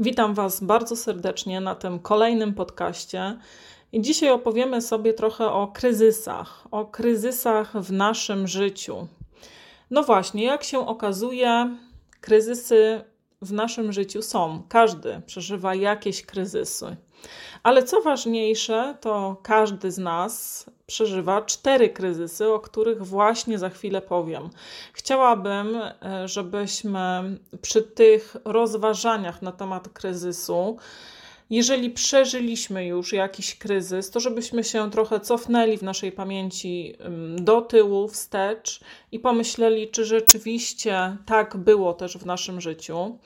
Witam Was bardzo serdecznie na tym kolejnym podcaście i dzisiaj opowiemy sobie trochę o kryzysach w naszym życiu. No właśnie, jak się okazuje, kryzysy w naszym życiu są. Każdy przeżywa jakieś kryzysy. Ale co ważniejsze, to każdy z nas przeżywa 4 kryzysy, o których właśnie za chwilę powiem. Chciałabym, żebyśmy przy tych rozważaniach na temat kryzysu, jeżeli przeżyliśmy już jakiś kryzys, to żebyśmy się trochę cofnęli w naszej pamięci do tyłu, wstecz i pomyśleli, czy rzeczywiście tak było też w naszym życiu.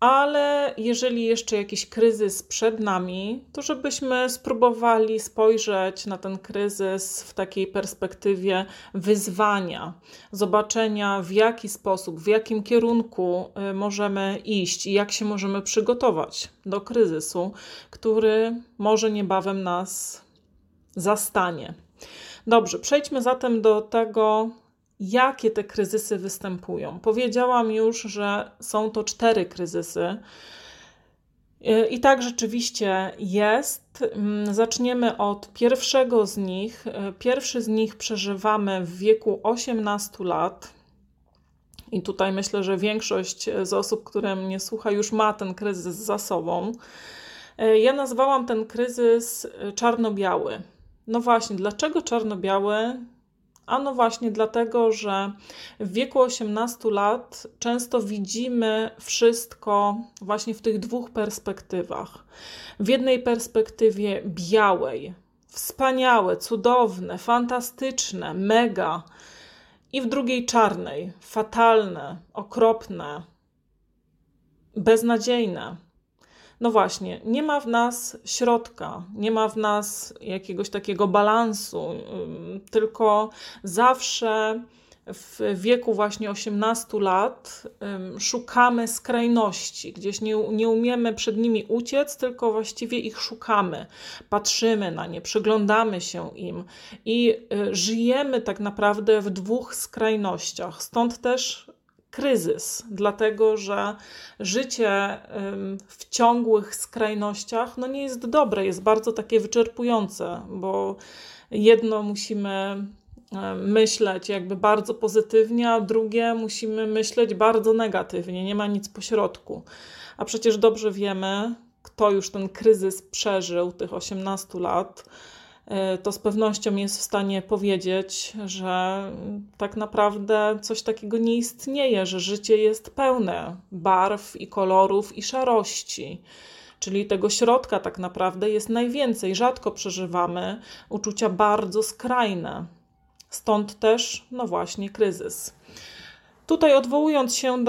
Ale jeżeli jeszcze jakiś kryzys przed nami, to żebyśmy spróbowali spojrzeć na ten kryzys w takiej perspektywie wyzwania, zobaczenia w jaki sposób, w jakim kierunku możemy iść i jak się możemy przygotować do kryzysu, który może niebawem nas zastanie. Dobrze, przejdźmy zatem do tego, jakie te kryzysy występują. Powiedziałam już, że są to 4 kryzysy. I tak rzeczywiście jest. Zaczniemy od pierwszego z nich. Pierwszy z nich przeżywamy w wieku 18 lat. I tutaj myślę, że większość z osób, które mnie słucha, już ma ten kryzys za sobą. Ja nazwałam ten kryzys czarno-biały. No właśnie, dlaczego czarno-biały? A no właśnie dlatego, że w wieku 18 lat często widzimy wszystko właśnie w tych 2 perspektywach. W jednej perspektywie białej, wspaniałe, cudowne, fantastyczne, mega. I w drugiej czarnej, fatalne, okropne, beznadziejne. No właśnie, nie ma w nas środka, nie ma w nas jakiegoś takiego balansu, tylko zawsze w wieku właśnie 18 lat szukamy skrajności. Gdzieś nie umiemy przed nimi uciec, tylko właściwie ich szukamy. Patrzymy na nie, przyglądamy się im i żyjemy tak naprawdę w 2 skrajnościach. Stąd też kryzys, dlatego że życie w ciągłych skrajnościach nie jest dobre, jest bardzo takie wyczerpujące, bo jedno musimy myśleć jakby bardzo pozytywnie, a drugie musimy myśleć bardzo negatywnie, nie ma nic pośrodku. A przecież dobrze wiemy, kto już ten kryzys przeżył, tych 18 lat, to z pewnością jest w stanie powiedzieć, że tak naprawdę coś takiego nie istnieje, że życie jest pełne barw i kolorów i szarości. Czyli tego środka tak naprawdę jest najwięcej. Rzadko przeżywamy uczucia bardzo skrajne. Stąd też, właśnie, kryzys. Tutaj odwołując się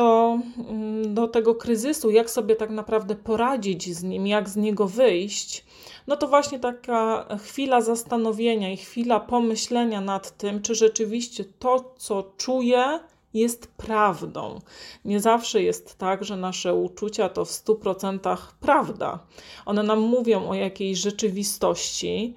do tego kryzysu, jak sobie tak naprawdę poradzić z nim, jak z niego wyjść, no to właśnie taka chwila zastanowienia i chwila pomyślenia nad tym, czy rzeczywiście to, co czuję, jest prawdą. Nie zawsze jest tak, że nasze uczucia to w 100% prawda. One nam mówią o jakiejś rzeczywistości,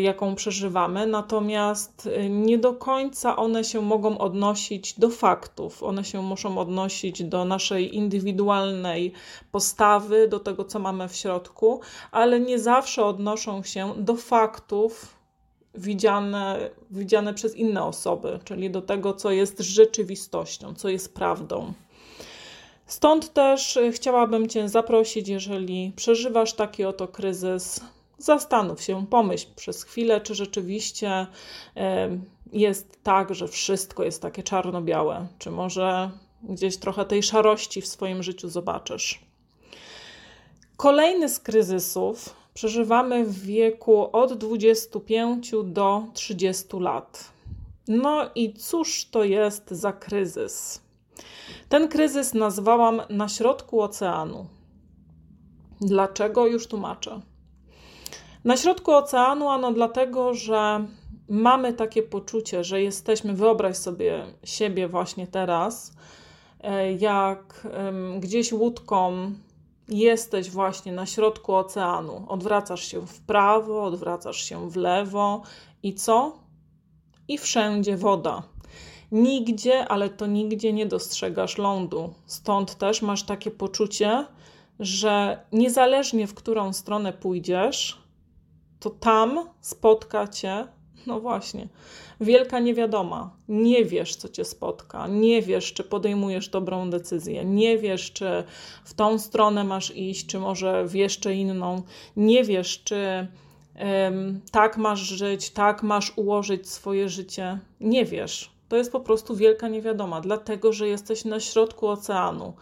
jaką przeżywamy, natomiast nie do końca one się mogą odnosić do faktów. One się muszą odnosić do naszej indywidualnej postawy, do tego, co mamy w środku, ale nie zawsze odnoszą się do faktów widziane przez inne osoby, czyli do tego, co jest rzeczywistością, co jest prawdą. Stąd też chciałabym Cię zaprosić, jeżeli przeżywasz taki oto kryzys, zastanów się, pomyśl przez chwilę, czy rzeczywiście jest tak, że wszystko jest takie czarno-białe, czy może gdzieś trochę tej szarości w swoim życiu zobaczysz. Kolejny z kryzysów przeżywamy w wieku od 25 do 30 lat. No i cóż to jest za kryzys? Ten kryzys nazwałam na środku oceanu. Dlaczego? Już tłumaczę. Na środku oceanu, dlatego, że mamy takie poczucie, że jesteśmy, wyobraź sobie siebie właśnie teraz, jak gdzieś łódką jesteś właśnie na środku oceanu. Odwracasz się w prawo, odwracasz się w lewo i co? I wszędzie woda. Nigdzie, ale to nigdzie nie dostrzegasz lądu. Stąd też masz takie poczucie, że niezależnie w którą stronę pójdziesz, to tam spotka cię, no właśnie, wielka niewiadoma. Nie wiesz, co cię spotka. Nie wiesz, czy podejmujesz dobrą decyzję. Nie wiesz, czy w tą stronę masz iść, czy może w jeszcze inną. Nie wiesz, czy tak masz żyć, tak masz ułożyć swoje życie. Nie wiesz. To jest po prostu wielka niewiadoma, dlatego że jesteś na środku oceanu.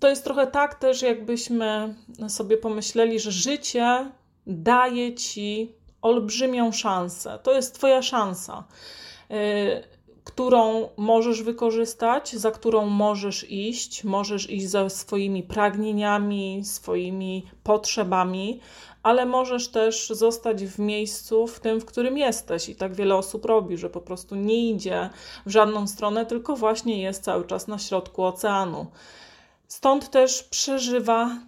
To jest trochę tak też, jakbyśmy sobie pomyśleli, że życie daje ci olbrzymią szansę. To jest twoja szansa, którą możesz wykorzystać, za którą możesz iść za swoimi pragnieniami, swoimi potrzebami, ale możesz też zostać w miejscu, w tym, w którym jesteś. I tak wiele osób robi, że po prostu nie idzie w żadną stronę, tylko właśnie jest cały czas na środku oceanu. Stąd też przeżywa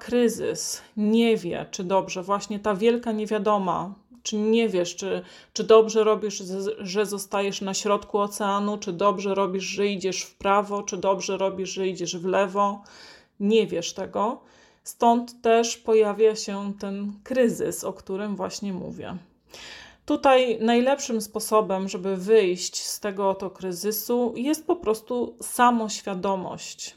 kryzys, nie wie, czy dobrze, właśnie ta wielka niewiadoma, czy nie wiesz, czy dobrze robisz, że zostajesz na środku oceanu, czy dobrze robisz, że idziesz w prawo, czy dobrze robisz, że idziesz w lewo, nie wiesz tego. Stąd też pojawia się ten kryzys, o którym właśnie mówię. Tutaj najlepszym sposobem, żeby wyjść z tego oto kryzysu, jest po prostu samoświadomość.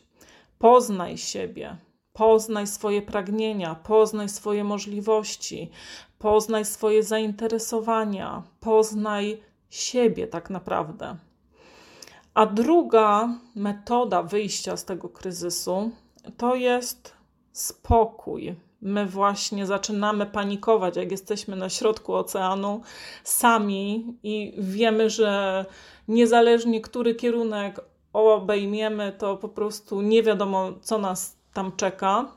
Poznaj siebie, poznaj swoje pragnienia, poznaj swoje możliwości, poznaj swoje zainteresowania, poznaj siebie tak naprawdę. A druga metoda wyjścia z tego kryzysu to jest spokój. My właśnie zaczynamy panikować, jak jesteśmy na środku oceanu sami i wiemy, że niezależnie który kierunek obejmiemy, to po prostu nie wiadomo, co nas tam czeka.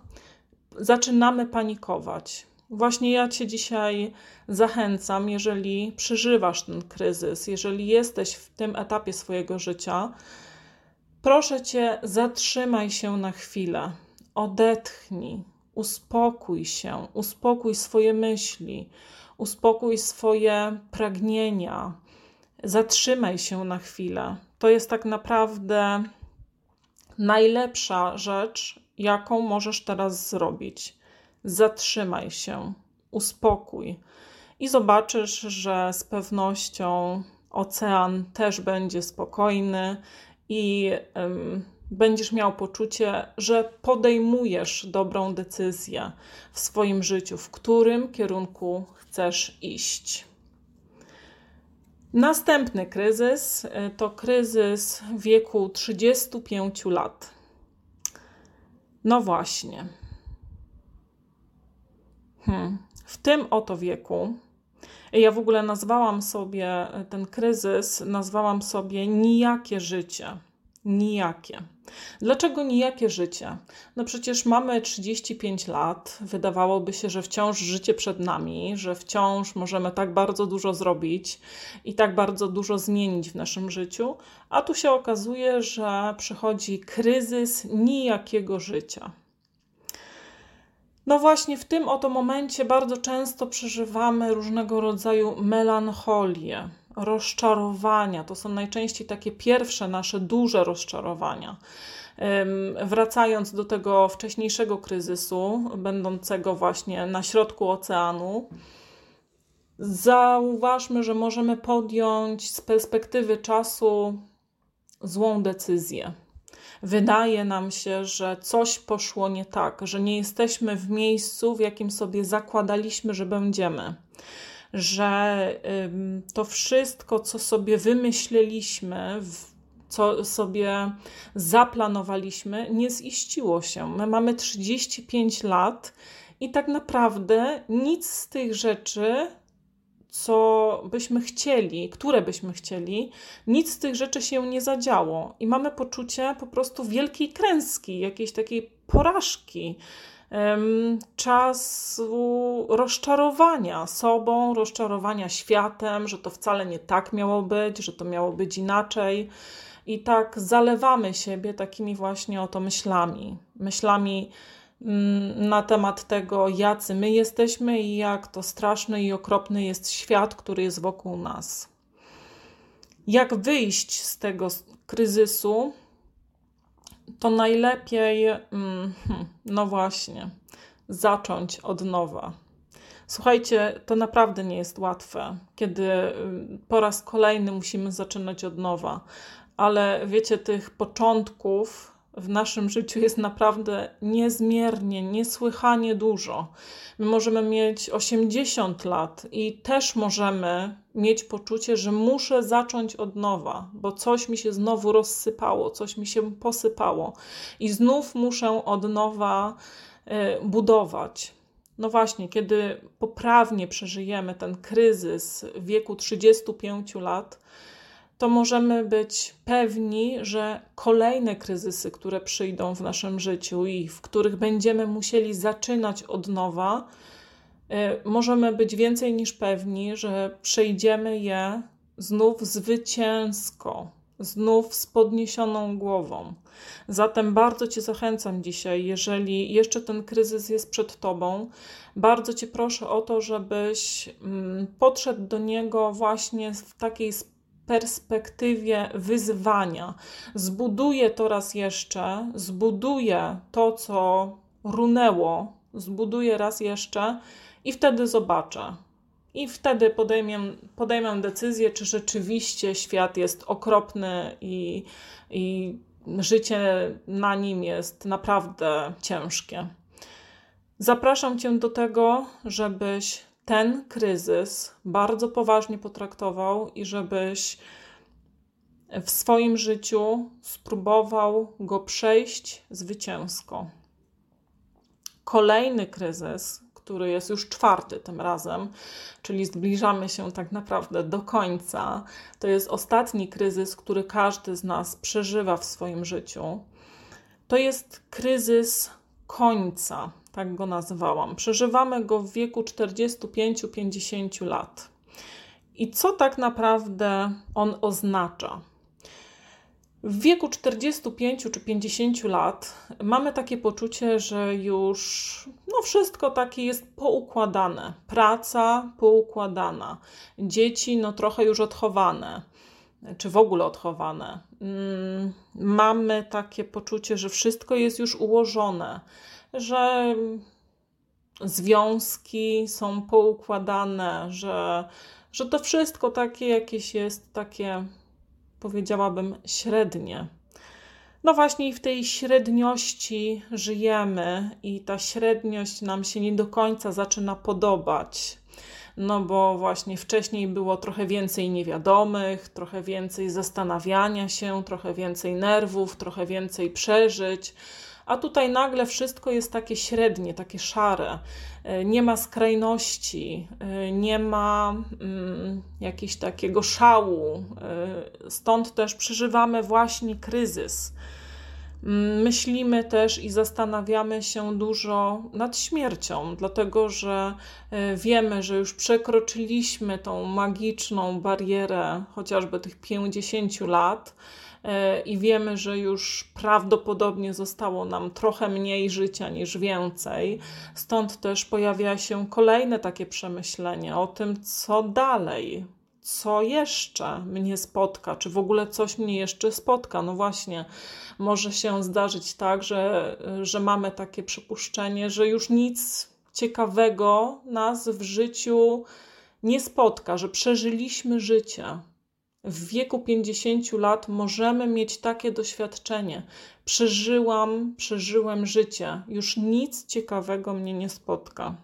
Zaczynamy panikować. Właśnie ja cię dzisiaj zachęcam, jeżeli przeżywasz ten kryzys, jeżeli jesteś w tym etapie swojego życia, proszę cię, zatrzymaj się na chwilę, odetchnij. Uspokój się, uspokój swoje myśli, uspokój swoje pragnienia, zatrzymaj się na chwilę. To jest tak naprawdę najlepsza rzecz, jaką możesz teraz zrobić. Zatrzymaj się, uspokój i zobaczysz, że z pewnością ocean też będzie spokojny i będziesz miał poczucie, że podejmujesz dobrą decyzję w swoim życiu, w którym kierunku chcesz iść. Następny kryzys to kryzys wieku 35 lat. No właśnie. W tym oto wieku, ja w ogóle nazwałam sobie ten kryzys nijakie życie. Nijakie. Dlaczego nijakie życie? No przecież mamy 35 lat, wydawałoby się, że wciąż życie przed nami, że wciąż możemy tak bardzo dużo zrobić i tak bardzo dużo zmienić w naszym życiu, a tu się okazuje, że przychodzi kryzys nijakiego życia. No właśnie w tym oto momencie bardzo często przeżywamy różnego rodzaju melancholię, rozczarowania. To są najczęściej takie pierwsze nasze duże rozczarowania. Wracając do tego wcześniejszego kryzysu, będącego właśnie na środku oceanu, zauważmy, że możemy podjąć z perspektywy czasu złą decyzję. Wydaje nam się, że coś poszło nie tak, że nie jesteśmy w miejscu, w jakim sobie zakładaliśmy, że będziemy. Że to wszystko, co sobie wymyśleliśmy, co sobie zaplanowaliśmy, nie ziściło się. My mamy 35 lat i tak naprawdę nic z tych rzeczy, które byśmy chcieli, nic z tych rzeczy się nie zadziało. I mamy poczucie po prostu wielkiej klęski, jakiejś takiej porażki, czasu rozczarowania sobą, rozczarowania światem, że to wcale nie tak miało być, że to miało być inaczej. I tak zalewamy siebie takimi właśnie oto myślami. Myślami na temat tego, jacy my jesteśmy i jak to straszny i okropny jest świat, który jest wokół nas. Jak wyjść z tego kryzysu? to najlepiej, no właśnie, zacząć od nowa. Słuchajcie, to naprawdę nie jest łatwe, kiedy po raz kolejny musimy zaczynać od nowa. Ale wiecie, tych początków w naszym życiu jest naprawdę niezmiernie, niesłychanie dużo. My możemy mieć 80 lat i też możemy mieć poczucie, że muszę zacząć od nowa, bo coś mi się znowu rozsypało, coś mi się posypało i znów muszę od nowa budować. No właśnie, kiedy poprawnie przeżyjemy ten kryzys w wieku 35 lat, to możemy być pewni, że kolejne kryzysy, które przyjdą w naszym życiu i w których będziemy musieli zaczynać od nowa, możemy być więcej niż pewni, że przejdziemy je znów zwycięsko, znów z podniesioną głową. Zatem bardzo Cię zachęcam dzisiaj, jeżeli jeszcze ten kryzys jest przed Tobą, bardzo Cię proszę o to, żebyś podszedł do niego właśnie w takiej perspektywie wyzwania. Zbuduję to raz jeszcze, zbuduję to, co runęło, zbuduję raz jeszcze i wtedy zobaczę. I wtedy podejmę decyzję, czy rzeczywiście świat jest okropny i życie na nim jest naprawdę ciężkie. Zapraszam Cię do tego, żebyś ten kryzys bardzo poważnie potraktował i żebyś w swoim życiu spróbował go przejść zwycięsko. Kolejny kryzys, który jest już czwarty tym razem, czyli zbliżamy się tak naprawdę do końca. To jest ostatni kryzys, który każdy z nas przeżywa w swoim życiu. To jest kryzys końca, tak go nazwałam. Przeżywamy go w wieku 45-50 lat. I co tak naprawdę on oznacza? W wieku 45 czy 50 lat mamy takie poczucie, że już wszystko takie jest poukładane. Praca poukładana, dzieci trochę już odchowane, czy w ogóle odchowane. Mamy takie poczucie, że wszystko jest już ułożone, że związki są poukładane, że to wszystko takie jakieś jest takie, powiedziałabym, średnie. No właśnie, w tej średniości żyjemy i ta średniość nam się nie do końca zaczyna podobać. No bo właśnie wcześniej było trochę więcej niewiadomych, trochę więcej zastanawiania się, trochę więcej nerwów, trochę więcej przeżyć. A tutaj nagle wszystko jest takie średnie, takie szare. Nie ma skrajności, nie ma jakiegoś takiego szału. Stąd też przeżywamy właśnie kryzys. Myślimy też i zastanawiamy się dużo nad śmiercią, dlatego że wiemy, że już przekroczyliśmy tą magiczną barierę chociażby tych 50 lat i wiemy, że już prawdopodobnie zostało nam trochę mniej życia niż więcej. Stąd też pojawia się kolejne takie przemyślenie o tym, co dalej. Co jeszcze mnie spotka? Czy w ogóle coś mnie jeszcze spotka? No właśnie, może się zdarzyć tak, że mamy takie przypuszczenie, że już nic ciekawego nas w życiu nie spotka, że przeżyliśmy życie. W wieku 50 lat możemy mieć takie doświadczenie. Przeżyłem życie. Już nic ciekawego mnie nie spotka.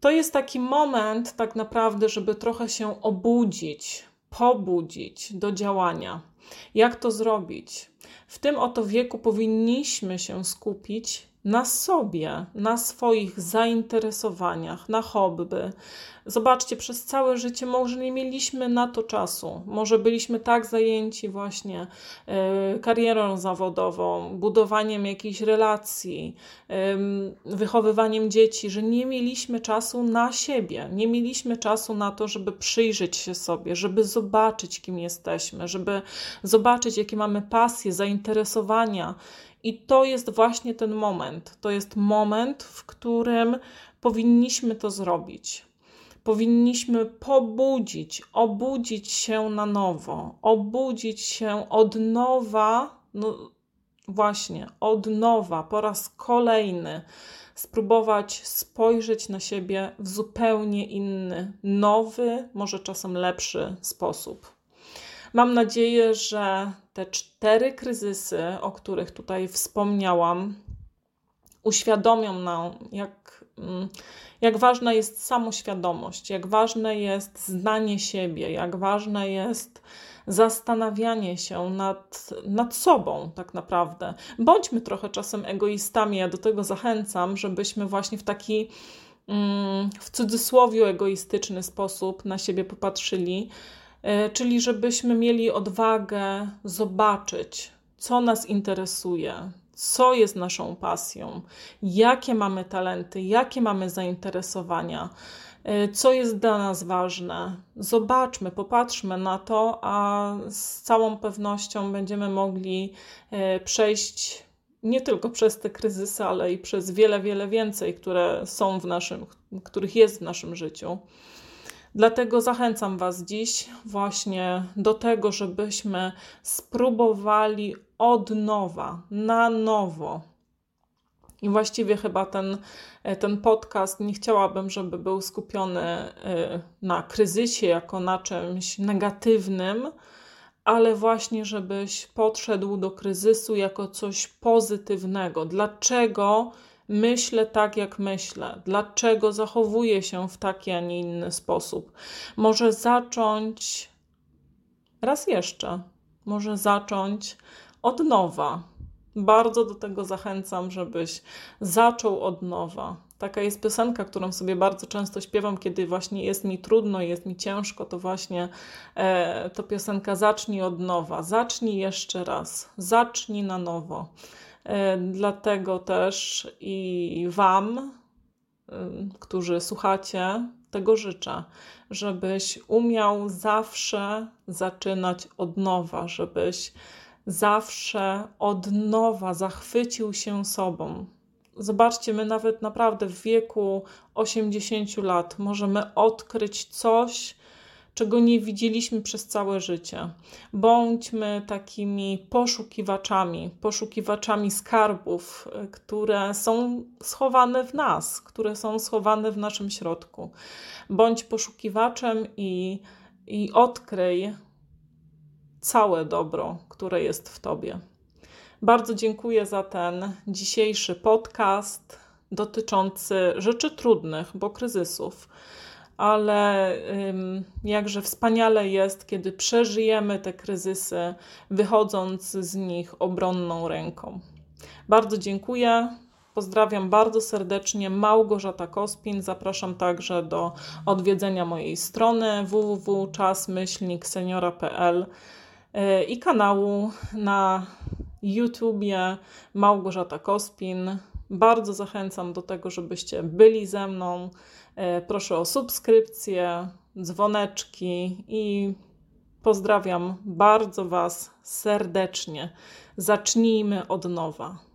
To jest taki moment tak naprawdę, żeby trochę się obudzić, pobudzić do działania. Jak to zrobić? W tym oto wieku powinniśmy się skupić na sobie, na swoich zainteresowaniach, na hobby. Zobaczcie, przez całe życie może nie mieliśmy na to czasu. Może byliśmy tak zajęci właśnie karierą zawodową, budowaniem jakichś relacji, wychowywaniem dzieci, że nie mieliśmy czasu na siebie. Nie mieliśmy czasu na to, żeby przyjrzeć się sobie, żeby zobaczyć, kim jesteśmy, żeby zobaczyć, jakie mamy pasje, zainteresowania. I to jest właśnie ten moment. To jest moment, w którym powinniśmy to zrobić. Powinniśmy pobudzić, obudzić się na nowo, obudzić się od nowa, właśnie od nowa, po raz kolejny spróbować spojrzeć na siebie w zupełnie inny, nowy, może czasem lepszy sposób. Mam nadzieję, że te 4 kryzysy, o których tutaj wspomniałam, uświadomią nam, jak ważna jest samoświadomość, jak ważne jest znanie siebie, jak ważne jest zastanawianie się nad sobą tak naprawdę. Bądźmy trochę czasem egoistami, ja do tego zachęcam, żebyśmy właśnie w taki w cudzysłowie egoistyczny sposób na siebie popatrzyli, czyli żebyśmy mieli odwagę zobaczyć, co nas interesuje, co jest naszą pasją, jakie mamy talenty, jakie mamy zainteresowania, co jest dla nas ważne. Zobaczmy, popatrzmy na to, a z całą pewnością będziemy mogli przejść nie tylko przez te kryzysy, ale i przez wiele, wiele więcej, których jest w naszym życiu. Dlatego zachęcam Was dziś właśnie do tego, żebyśmy spróbowali od nowa, na nowo. I właściwie chyba ten podcast nie chciałabym, żeby był skupiony na kryzysie jako na czymś negatywnym, ale właśnie żebyś podszedł do kryzysu jako coś pozytywnego. Dlaczego myślę tak, jak myślę? Dlaczego zachowuję się w taki, a nie inny sposób? Może zacząć od nowa. Bardzo do tego zachęcam, żebyś zaczął od nowa. Taka jest piosenka, którą sobie bardzo często śpiewam, kiedy właśnie jest mi trudno, jest mi ciężko, to właśnie to piosenka Zacznij od nowa, zacznij jeszcze raz, zacznij na nowo. Dlatego też i Wam, którzy słuchacie, tego życzę, żebyś umiał zawsze zaczynać od nowa, żebyś zawsze od nowa zachwycił się sobą. Zobaczcie, my nawet naprawdę w wieku 80 lat możemy odkryć coś, czego nie widzieliśmy przez całe życie. Bądźmy takimi poszukiwaczami skarbów, które są schowane w nas, które są schowane w naszym środku. Bądź poszukiwaczem i odkryj całe dobro, które jest w Tobie. Bardzo dziękuję za ten dzisiejszy podcast dotyczący rzeczy trudnych, bo kryzysów. Ale jakże wspaniale jest, kiedy przeżyjemy te kryzysy, wychodząc z nich obronną ręką. Bardzo dziękuję. Pozdrawiam bardzo serdecznie, Małgorzata Kospin. Zapraszam także do odwiedzenia mojej strony www.czas-seniora.pl i kanału na YouTubie Małgorzata Kospin. Bardzo zachęcam do tego, żebyście byli ze mną. Proszę o subskrypcję, dzwoneczki i pozdrawiam bardzo Was serdecznie. Zacznijmy od nowa.